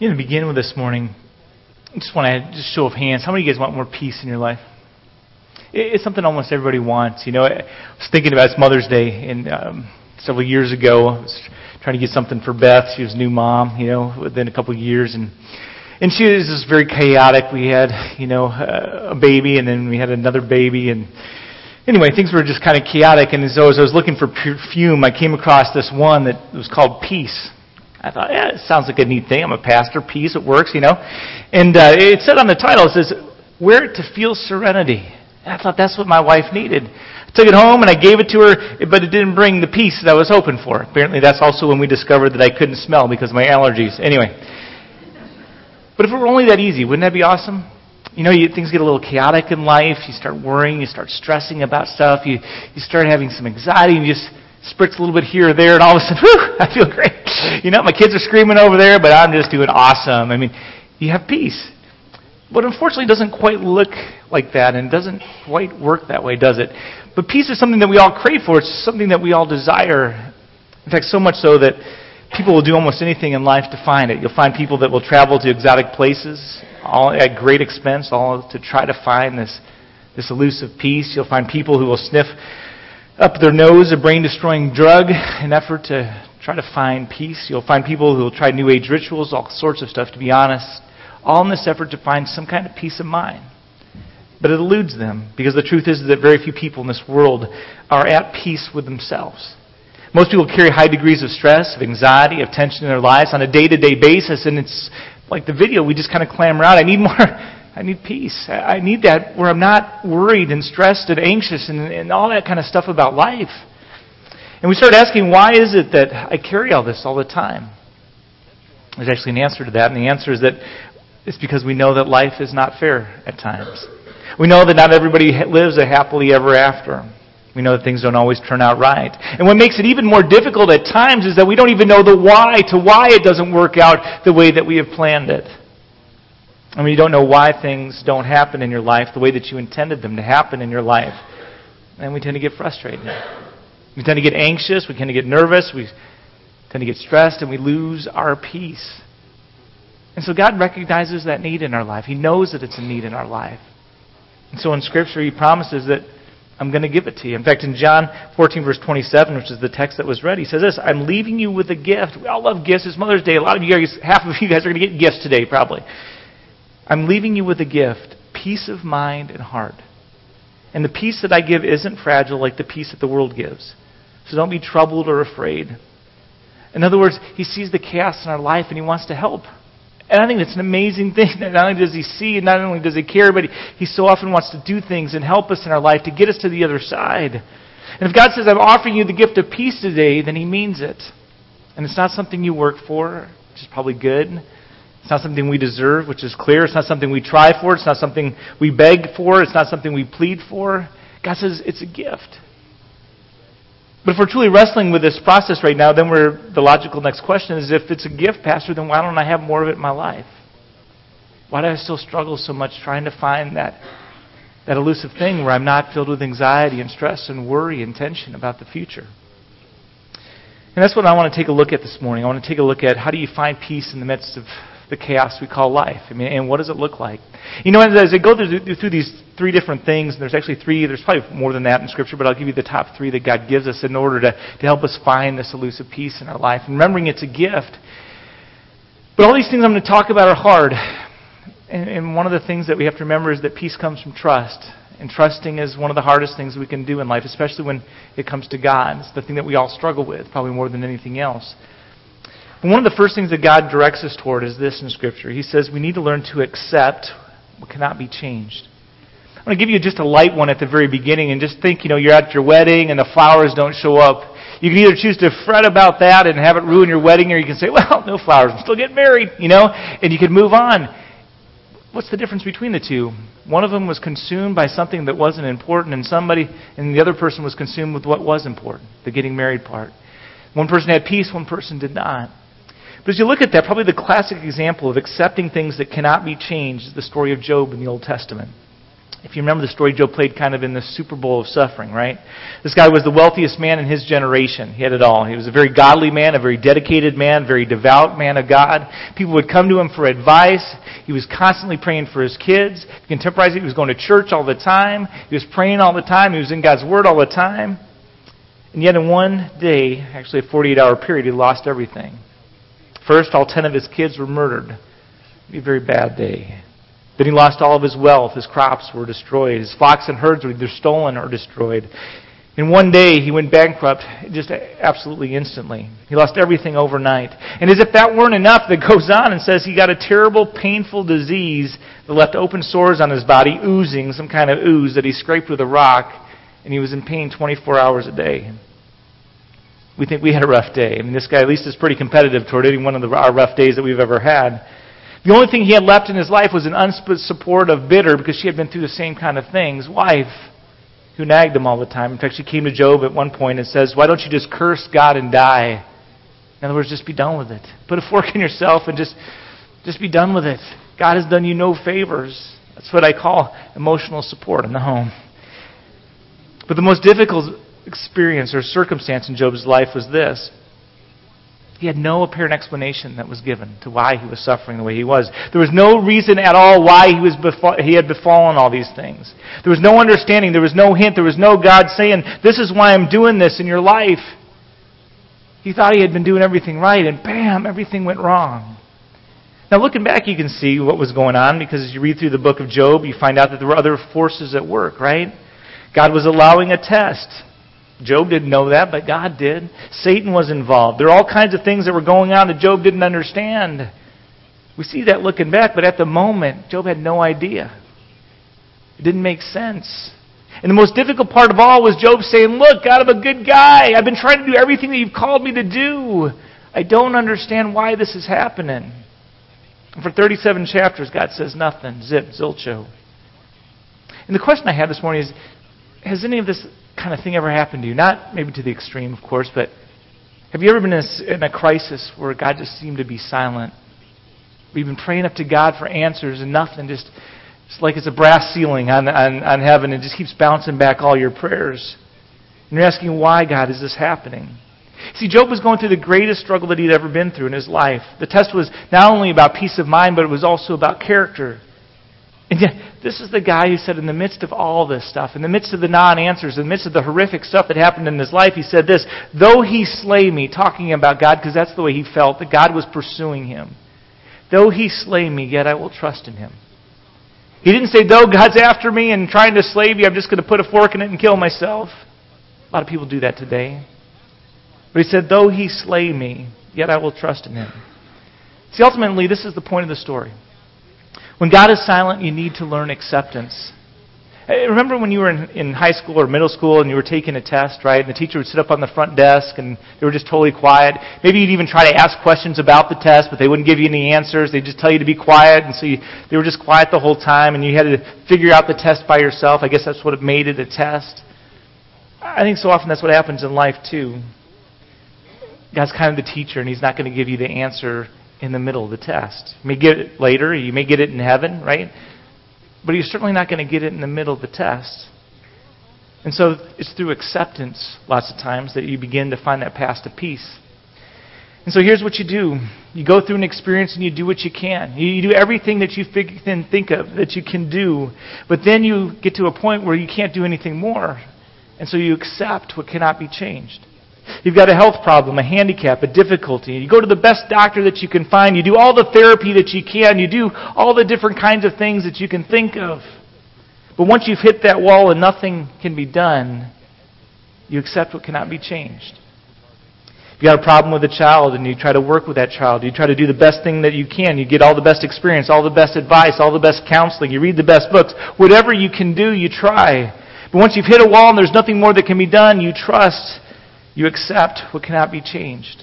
To begin with this morning, I just want to show of hands. How many of you guys want more peace in your life? It's something almost everybody wants. I was thinking about, it's Mother's Day, and several years ago, I was trying to get something for Beth. She was a new mom, within a couple of years, and she was just very chaotic. We had, a baby, and then we had another baby, and anyway, things were just kind of chaotic. And so as I was looking for perfume, I came across this one that was called Peace. I thought, it sounds like a neat thing. I'm a pastor. Peace, it works, And it said on the title, it says, "Wear it to feel serenity." And I thought that's what my wife needed. I took it home and I gave it to her, but it didn't bring the peace that I was hoping for. Apparently that's also when we discovered that I couldn't smell because of my allergies. Anyway. But if it were only that easy, wouldn't that be awesome? Things get a little chaotic in life. You start worrying. You start stressing about stuff. You start having some anxiety and you just spritz a little bit here or there, and all of a sudden, whew, I feel great. My kids are screaming over there, but I'm just doing awesome. You have peace. But unfortunately, it doesn't quite look like that, and it doesn't quite work that way, does it? But peace is something that we all crave for. It's something that we all desire. In fact, so much so that people will do almost anything in life to find it. You'll find people that will travel to exotic places, all at great expense, all to try to find this elusive peace. You'll find people who will sniff up their nose a brain-destroying drug in effort to try to find peace. You'll find people who will try New Age rituals, all sorts of stuff, to be honest, all in this effort to find some kind of peace of mind. But it eludes them, because the truth is that very few people in this world are at peace with themselves. Most people carry high degrees of stress, of anxiety, of tension in their lives on a day-to-day basis, and it's like the video, we just kind of clamor out, I need more. I need peace. I need that where I'm not worried and stressed and anxious and all that kind of stuff about life. And we start asking, why is it that I carry all this all the time? There's actually an answer to that, and the answer is that it's because we know that life is not fair at times. We know that not everybody lives a happily ever after. We know that things don't always turn out right. And what makes it even more difficult at times is that we don't even know the why to why it doesn't work out the way that we have planned it. You don't know why things don't happen in your life the way that you intended them to happen in your life. And we tend to get frustrated. We tend to get anxious. We tend to get nervous. We tend to get stressed, and we lose our peace. And so God recognizes that need in our life. He knows that it's a need in our life. And so in Scripture, He promises that I'm going to give it to you. In fact, in John 14, verse 27, which is the text that was read, He says this, "I'm leaving you with a gift." We all love gifts. It's Mother's Day. A lot of you guys, half of you guys are going to get gifts today, probably. "I'm leaving you with a gift, peace of mind and heart. And the peace that I give isn't fragile like the peace that the world gives. So don't be troubled or afraid." In other words, He sees the chaos in our life and He wants to help. And I think that's an amazing thing. That not only does He see and not only does He care, but He so often wants to do things and help us in our life to get us to the other side. And if God says, "I'm offering you the gift of peace today," then He means it. And it's not something you work for, which is probably good. It's not something we deserve, which is clear. It's not something we try for. It's not something we beg for. It's not something we plead for. God says it's a gift. But if we're truly wrestling with this process right now, then the logical next question is, if it's a gift, Pastor, then why don't I have more of it in my life? Why do I still struggle so much trying to find that elusive thing where I'm not filled with anxiety and stress and worry and tension about the future? And that's what I want to take a look at this morning. I want to take a look at, how do you find peace in the midst of the chaos we call life? And what does it look like? As I go through these three different things, and there's actually three, there's probably more than that in Scripture, but I'll give you the top three that God gives us in order to help us find this elusive peace in our life. And remembering it's a gift. But all these things I'm going to talk about are hard. And one of the things that we have to remember is that peace comes from trust. And trusting is one of the hardest things we can do in life, especially when it comes to God. It's the thing that we all struggle with, probably more than anything else. One of the first things that God directs us toward is this in Scripture. He says we need to learn to accept what cannot be changed. I'm going to give you just a light one at the very beginning, and just think, you're at your wedding and the flowers don't show up. You can either choose to fret about that and have it ruin your wedding, or you can say, well, no flowers, I'm still getting married, and you can move on. What's the difference between the two? One of them was consumed by something that wasn't important, and the other person was consumed with what was important, the getting married part. One person had peace, one person did not. But as you look at that, probably the classic example of accepting things that cannot be changed is the story of Job in the Old Testament. If you remember the story, Job played kind of in the Super Bowl of suffering, right? This guy was the wealthiest man in his generation. He had it all. He was a very godly man, a very dedicated man, very devout man of God. People would come to him for advice. He was constantly praying for his kids. He contemporized it. He was going to church all the time. He was praying all the time. He was in God's Word all the time. And yet in one day, actually a 48-hour period, he lost everything. First, all 10 of his kids were murdered. It would be a very bad day. Then he lost all of his wealth. His crops were destroyed. His flocks and herds were either stolen or destroyed. In one day, he went bankrupt just absolutely instantly. He lost everything overnight. And as if that weren't enough, that goes on and says he got a terrible, painful disease that left open sores on his body, oozing, some kind of ooze that he scraped with a rock, and he was in pain 24 hours a day. We think we had a rough day. I mean, this guy at least is pretty competitive toward any one of our rough days that we've ever had. The only thing he had left in his life was an unsupportive bidder, because she had been through the same kind of things. Wife, who nagged him all the time. In fact, she came to Job at one point and says, "Why don't you just curse God and die?" In other words, just be done with it. Put a fork in yourself and just be done with it. God has done you no favors. That's what I call emotional support in the home. But the most difficult experience or circumstance in Job's life was this. He had no apparent explanation that was given to why he was suffering the way he was. There was no reason at all why he had befallen all these things. There was no understanding. There was no hint. There was no God saying, "This is why I'm doing this in your life." He thought he had been doing everything right, and bam, everything went wrong. Now, looking back, you can see what was going on, because as you read through the book of Job, you find out that there were other forces at work, right? God was allowing a test. Job didn't know that, but God did. Satan was involved. There are all kinds of things that were going on that Job didn't understand. We see that looking back, but at the moment, Job had no idea. It didn't make sense. And the most difficult part of all was Job saying, "Look, God, I'm a good guy. I've been trying to do everything that you've called me to do. I don't understand why this is happening." And for 37 chapters, God says nothing. Zip, zilcho. And the question I have this morning is, has any of this kind of thing ever happened to you? Not maybe to the extreme, of course, but have you ever been in a crisis where God just seemed to be silent? We've been praying up to God for answers and nothing, just like it's a brass ceiling on heaven, and just keeps bouncing back all your prayers. And you're asking, why, God, is this happening? See, Job was going through the greatest struggle that he'd ever been through in his life. The test was not only about peace of mind, but it was also about character. And yet, this is the guy who said, in the midst of all this stuff, in the midst of the non-answers, in the midst of the horrific stuff that happened in his life, he said this, "Though he slay me," talking about God, because that's the way he felt, that God was pursuing him. "Though he slay me, yet I will trust in him." He didn't say, "Though God's after me and trying to slay me, I'm just going to put a fork in it and kill myself." A lot of people do that today. But he said, "Though he slay me, yet I will trust in him." See, ultimately, this is the point of the story. When God is silent, you need to learn acceptance. Remember when you were in high school or middle school and you were taking a test, right? And the teacher would sit up on the front desk and they were just totally quiet. Maybe you'd even try to ask questions about the test, but they wouldn't give you any answers. They'd just tell you to be quiet. And so they were just quiet the whole time, and you had to figure out the test by yourself. I guess that's what made it a test. I think so often that's what happens in life too. God's kind of the teacher, and He's not going to give you the answer in the middle of the test. You may get it later, you may get it in heaven, right? But you're certainly not going to get it in the middle of the test. And so it's through acceptance, lots of times, that you begin to find that path to peace. And so here's what you do. You go through an experience and you do what you can. You do everything that you can think of that you can do, but then you get to a point where you can't do anything more. And so you accept what cannot be changed. You've got a health problem, a handicap, a difficulty. You go to the best doctor that you can find. You do all the therapy that you can. You do all the different kinds of things that you can think of. But once you've hit that wall and nothing can be done, you accept what cannot be changed. You've got a problem with a child, and you try to work with that child. You try to do the best thing that you can. You get all the best experience, all the best advice, all the best counseling. You read the best books. Whatever you can do, you try. But once you've hit a wall and there's nothing more that can be done, you trust. You accept what cannot be changed.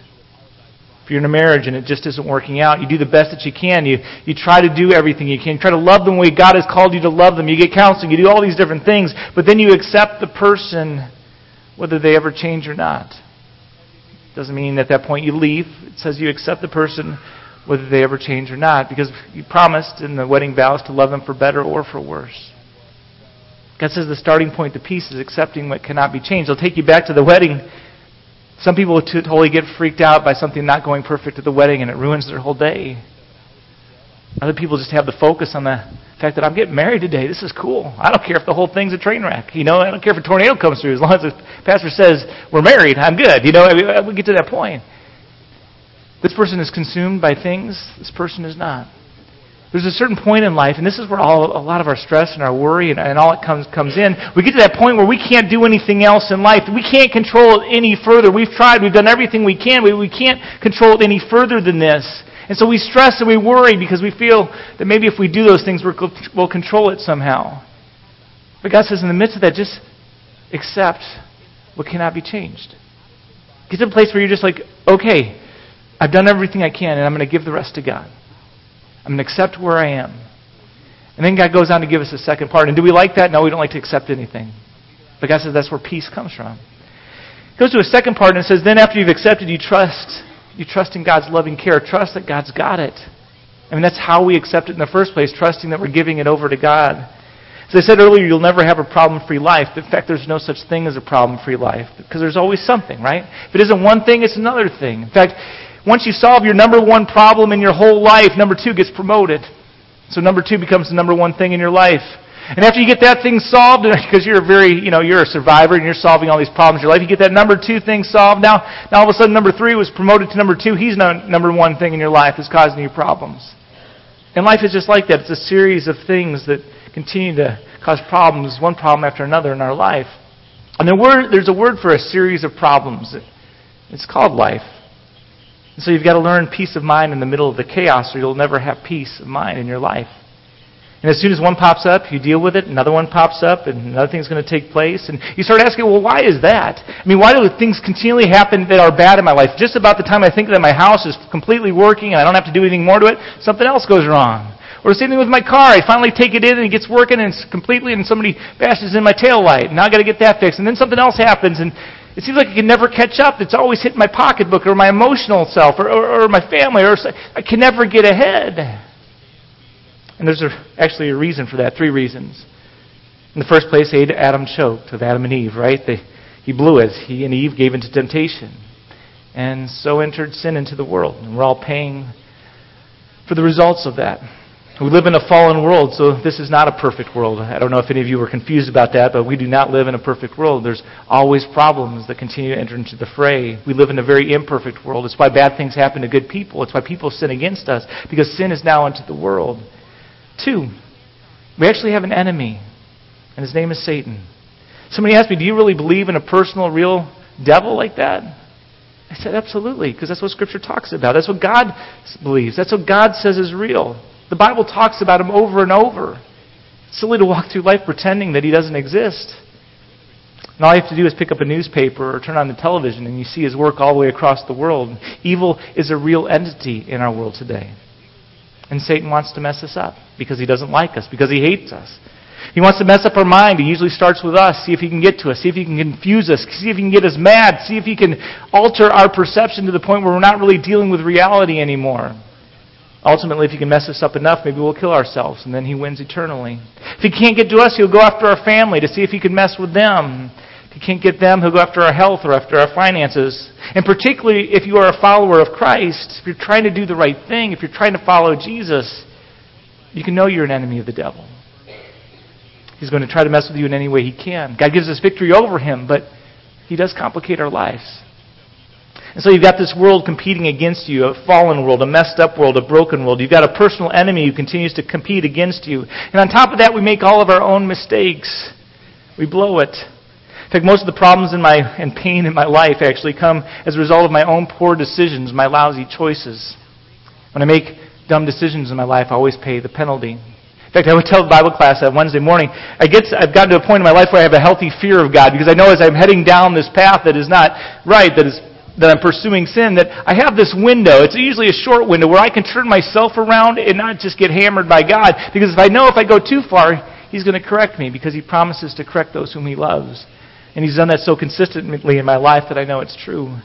If you're in a marriage and it just isn't working out, you do the best that you can. You try to do everything you can. You try to love them the way God has called you to love them. You get counseling. You do all these different things. But then you accept the person, whether they ever change or not. It doesn't mean at that point you leave. It says you accept the person, whether they ever change or not, because you promised in the wedding vows to love them for better or for worse. God says the starting point to peace is accepting what cannot be changed. He'll take you back to the wedding. Some people totally get freaked out by something not going perfect at the wedding and it ruins their whole day. Other people just have the focus on the fact that I'm getting married today. This is cool. I don't care if the whole thing's a train wreck. You know, I don't care if a tornado comes through. As long as the pastor says, we're married, I'm good. You know, we get to that point. This person is consumed by things. This person is not. There's a certain point in life, and this is where a lot of our stress and our worry and all it comes in. We get to that point where we can't do anything else in life. We can't control it any further. We've tried. We've done everything we can. We can't control it any further than this. And so we stress and we worry because we feel that maybe if we do those things, we'll control it somehow. But God says in the midst of that, just accept what cannot be changed. Get to a place where you're just like, okay, I've done everything I can, and I'm going to give the rest to God. I'm going to accept where I am. And then God goes on to give us the second part. And do we like that? No, we don't like to accept anything. But God says that's where peace comes from. It goes to a second part and it says, then after you've accepted, you trust in God's loving care. Trust that God's got it. I mean, that's how we accept it in the first place, trusting that we're giving it over to God. As I said earlier, you'll never have a problem-free life. In fact, there's no such thing as a problem-free life because there's always something, right? If it isn't one thing, it's another thing. In fact, once you solve your number one problem in your whole life, number two gets promoted. So number two becomes the number one thing in your life. And after you get that thing solved, because you're you're a survivor and you're solving all these problems in your life, you get that number two thing solved. Now all of a sudden number three was promoted to number two. He's not number one thing in your life that's causing you problems. And life is just like that. It's a series of things that continue to cause problems, one problem after another in our life. And there's a word for a series of problems. It's called life. So you've got to learn peace of mind in the middle of the chaos or you'll never have peace of mind in your life. And as soon as one pops up, you deal with it, another one pops up, and another thing's going to take place. And you start asking, well, why is that? I mean, why do things continually happen that are bad in my life? Just about the time I think that my house is completely working and I don't have to do anything more to it, something else goes wrong. Or the same thing with my car. I finally take it in and it gets working and it's completely, and somebody bashes in my taillight. Now I've got to get that fixed. And then something else happens and it seems like I can never catch up. It's always hitting my pocketbook or my emotional self or my family. Or I can never get ahead. And there's actually a reason for that, three reasons. In the first place, Adam choked with Adam and Eve, right? He blew it. He and Eve gave into temptation. And so entered sin into the world. And we're all paying for the results of that. We live in a fallen world, so this is not a perfect world. I don't know if any of you were confused about that, but we do not live in a perfect world. There's always problems that continue to enter into the fray. We live in a very imperfect world. It's why bad things happen to good people. It's why people sin against us, because sin is now into the world. 2, we actually have an enemy, and his name is Satan. Somebody asked me, do you really believe in a personal, real devil like that? I said, absolutely, because that's what Scripture talks about. That's what God believes. That's what God says is real. The Bible talks about him over and over. It's silly to walk through life pretending that he doesn't exist. And all you have to do is pick up a newspaper or turn on the television and you see his work all the way across the world. Evil is a real entity in our world today. And Satan wants to mess us up because he doesn't like us, because he hates us. He wants to mess up our mind. He usually starts with us, see if he can get to us, see if he can confuse us, see if he can get us mad, see if he can alter our perception to the point where we're not really dealing with reality anymore. Ultimately, if he can mess us up enough, maybe we'll kill ourselves, and then he wins eternally. If he can't get to us, he'll go after our family to see if he can mess with them. If he can't get them, he'll go after our health or after our finances. And particularly if you are a follower of Christ, if you're trying to do the right thing, if you're trying to follow Jesus, you can know you're an enemy of the devil. He's going to try to mess with you in any way he can. God gives us victory over him, but he does complicate our lives. And so you've got this world competing against you, a fallen world, a messed up world, a broken world. You've got a personal enemy who continues to compete against you. And on top of that, we make all of our own mistakes. We blow it. In fact, most of the problems and pain in my life actually come as a result of my own poor decisions, my lousy choices. When I make dumb decisions in my life, I always pay the penalty. In fact, I would tell the Bible class that Wednesday morning, I've gotten to a point in my life where I have a healthy fear of God because I know as I'm heading down this path that is not right, that I'm pursuing sin, that I have this window. It's usually a short window where I can turn myself around and not just get hammered by God. Because if I know if I go too far, he's going to correct me because he promises to correct those whom he loves. And he's done that so consistently in my life that I know it's true.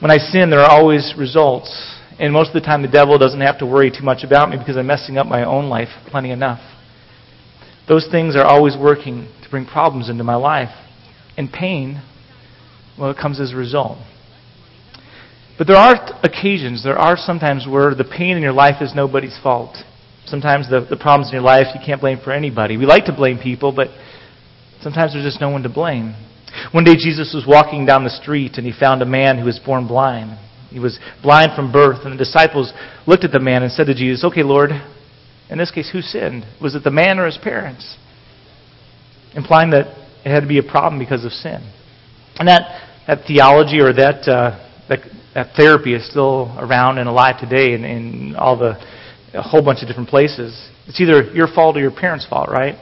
When I sin, there are always results. And most of the time, the devil doesn't have to worry too much about me because I'm messing up my own life plenty enough. Those things are always working to bring problems into my life. And pain, well, it comes as a result. But there are occasions, there are sometimes where the pain in your life is nobody's fault. Sometimes the problems in your life you can't blame for anybody. We like to blame people, but sometimes there's just no one to blame. One day Jesus was walking down the street and he found a man who was born blind. He was blind from birth, and the disciples looked at the man and said to Jesus, "Okay, Lord, in this case, who sinned? Was it the man or his parents?" Implying that it had to be a problem because of sin. And that theology or that therapy is still around and alive today in a whole bunch of different places. It's either your fault or your parents' fault, right?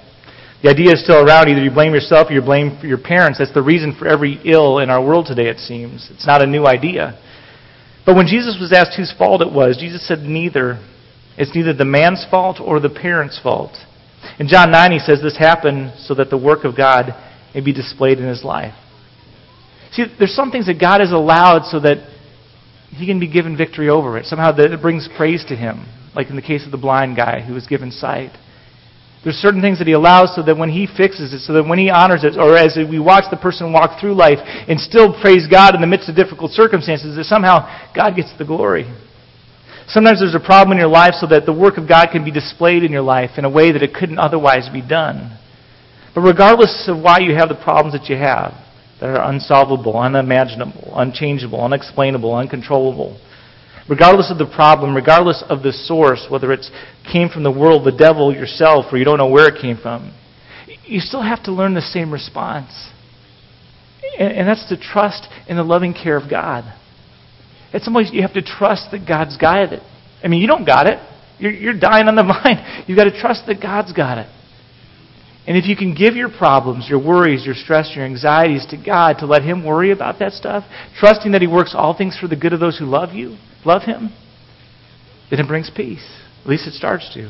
The idea is still around. Either you blame yourself or you blame your parents. That's the reason for every ill in our world today, it seems. It's not a new idea. But when Jesus was asked whose fault it was, Jesus said neither. It's neither the man's fault or the parent's fault. In John 9, he says this happened so that the work of God may be displayed in his life. See, there's some things that God has allowed so that he can be given victory over it. Somehow that it brings praise to him, like in the case of the blind guy who was given sight. There's certain things that he allows so that when he fixes it, so that when he honors it, or as we watch the person walk through life and still praise God in the midst of difficult circumstances, that somehow God gets the glory. Sometimes there's a problem in your life so that the work of God can be displayed in your life in a way that it couldn't otherwise be done. But regardless of why you have the problems that you have, that are unsolvable, unimaginable, unchangeable, unexplainable, uncontrollable, regardless of the problem, regardless of the source, whether it came from the world, the devil, yourself, or you don't know where it came from, you still have to learn the same response. And that's to trust in the loving care of God. In some ways, you have to trust that God's got it. I mean, you don't got it. You're dying on the vine. You've got to trust that God's got it. And if you can give your problems, your worries, your stress, your anxieties to God, to let him worry about that stuff, trusting that he works all things for the good of those who love you, love him, then it brings peace. At least it starts to.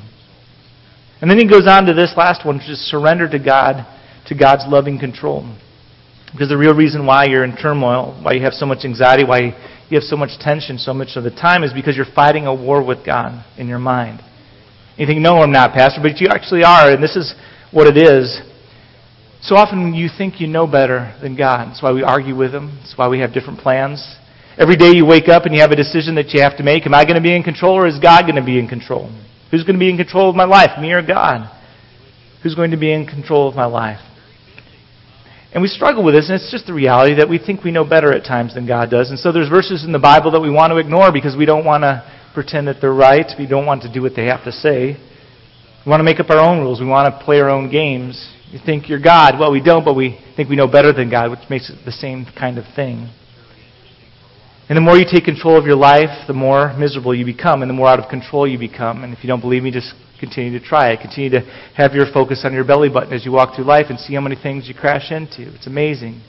And then he goes on to this last one, which is surrender to God, to God's loving control. Because the real reason why you're in turmoil, why you have so much anxiety, why you have so much tension so much of the time is because you're fighting a war with God in your mind. You think, "No, I'm not, Pastor," but you actually are, and this is what it is. So often you think you know better than God. That's why we argue with him. That's why we have different plans. Every day you wake up and you have a decision that you have to make. Am I going to be in control or is God going to be in control? Who's going to be in control of my life, me or God? Who's going to be in control of my life? And we struggle with this, and it's just the reality that we think we know better at times than God does. And so there's verses in the Bible that we want to ignore because we don't want to pretend that they're right. We don't want to do what they have to say. We want to make up our own rules. We want to play our own games. You think you're God. Well, we don't, but we think we know better than God, which makes it the same kind of thing. And the more you take control of your life, the more miserable you become, and the more out of control you become. And if you don't believe me, just continue to try it. Continue to have your focus on your belly button as you walk through life and see how many things you crash into. It's amazing.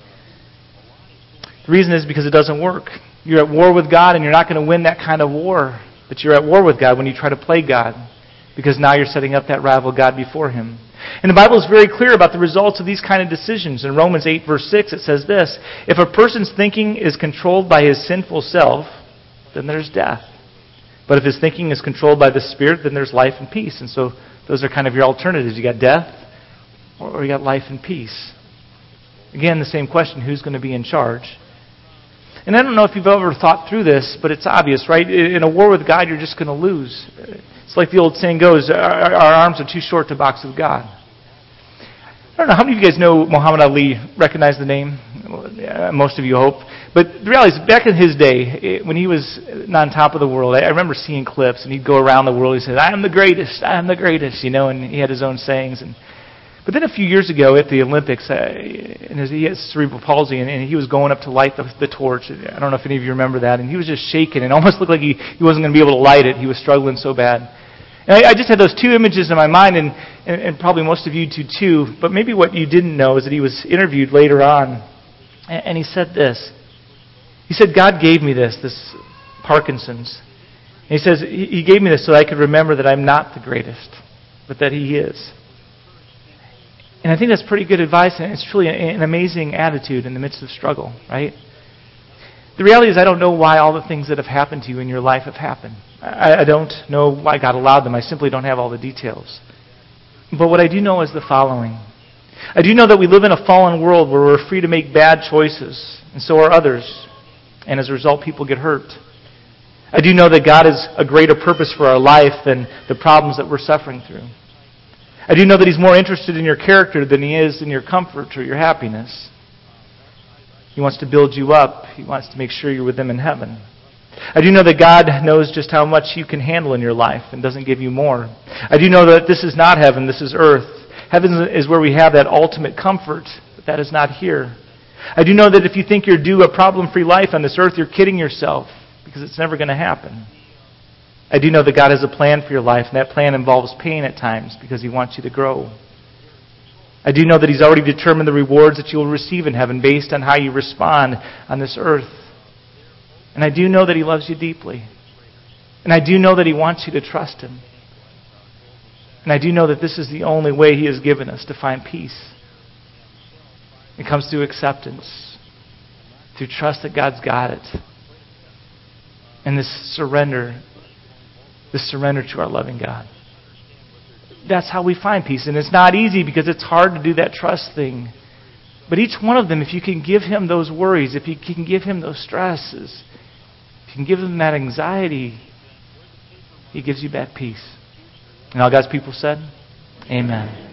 The reason is because it doesn't work. You're at war with God, and you're not going to win that kind of war. But you're at war with God when you try to play God, because now you're setting up that rival God before him. And the Bible is very clear about the results of these kind of decisions. In Romans 8, verse 6, it says this: "If a person's thinking is controlled by his sinful self, then there's death. But if his thinking is controlled by the Spirit, then there's life and peace." And so those are kind of your alternatives. You got death, or you got life and peace. Again, the same question, who's going to be in charge? And I don't know if you've ever thought through this, but it's obvious, right? In a war with God, you're just going to lose. It's like the old saying goes, our arms are too short to box with God. I don't know, how many of you guys know Muhammad Ali? Recognize the name? Most of you, hope. But the reality is, back in his day, when he was on top of the world, I remember seeing clips, and he'd go around the world, he said, "I am the greatest, I am the greatest," you know, and he had his own sayings. But then a few years ago at the Olympics, he had cerebral palsy, and he was going up to light the torch. I don't know if any of you remember that. And he was just shaking. And almost looked like he wasn't going to be able to light it. He was struggling so bad. And I just had those two images in my mind, and probably most of you do too. But maybe what you didn't know is that he was interviewed later on, and he said this. He said, "God gave me this Parkinson's." And he says, "He gave me this so that I could remember that I'm not the greatest, but that he is." And I think that's pretty good advice, and it's truly an amazing attitude in the midst of struggle, right? The reality is I don't know why all the things that have happened to you in your life have happened. I don't know why God allowed them. I simply don't have all the details. But what I do know is the following. I do know that we live in a fallen world where we're free to make bad choices, and so are others. And as a result, people get hurt. I do know that God has a greater purpose for our life than the problems that we're suffering through. I do know that He's more interested in your character than He is in your comfort or your happiness. He wants to build you up. He wants to make sure you're with Him in heaven. I do know that God knows just how much you can handle in your life and doesn't give you more. I do know that this is not heaven, this is earth. Heaven is where we have that ultimate comfort, but that is not here. I do know that if you think you're due a problem-free life on this earth, you're kidding yourself, because it's never going to happen. I do know that God has a plan for your life, and that plan involves pain at times because He wants you to grow. I do know that He's already determined the rewards that you will receive in heaven based on how you respond on this earth. And I do know that He loves you deeply. And I do know that He wants you to trust Him. And I do know that this is the only way He has given us to find peace. It comes through acceptance, through trust that God's got it, and this surrender to our loving God. That's how we find peace. And it's not easy because it's hard to do that trust thing. But each one of them, if you can give Him those worries, if you can give Him those stresses, if you can give Him that anxiety, He gives you back peace. And all God's people said, Amen.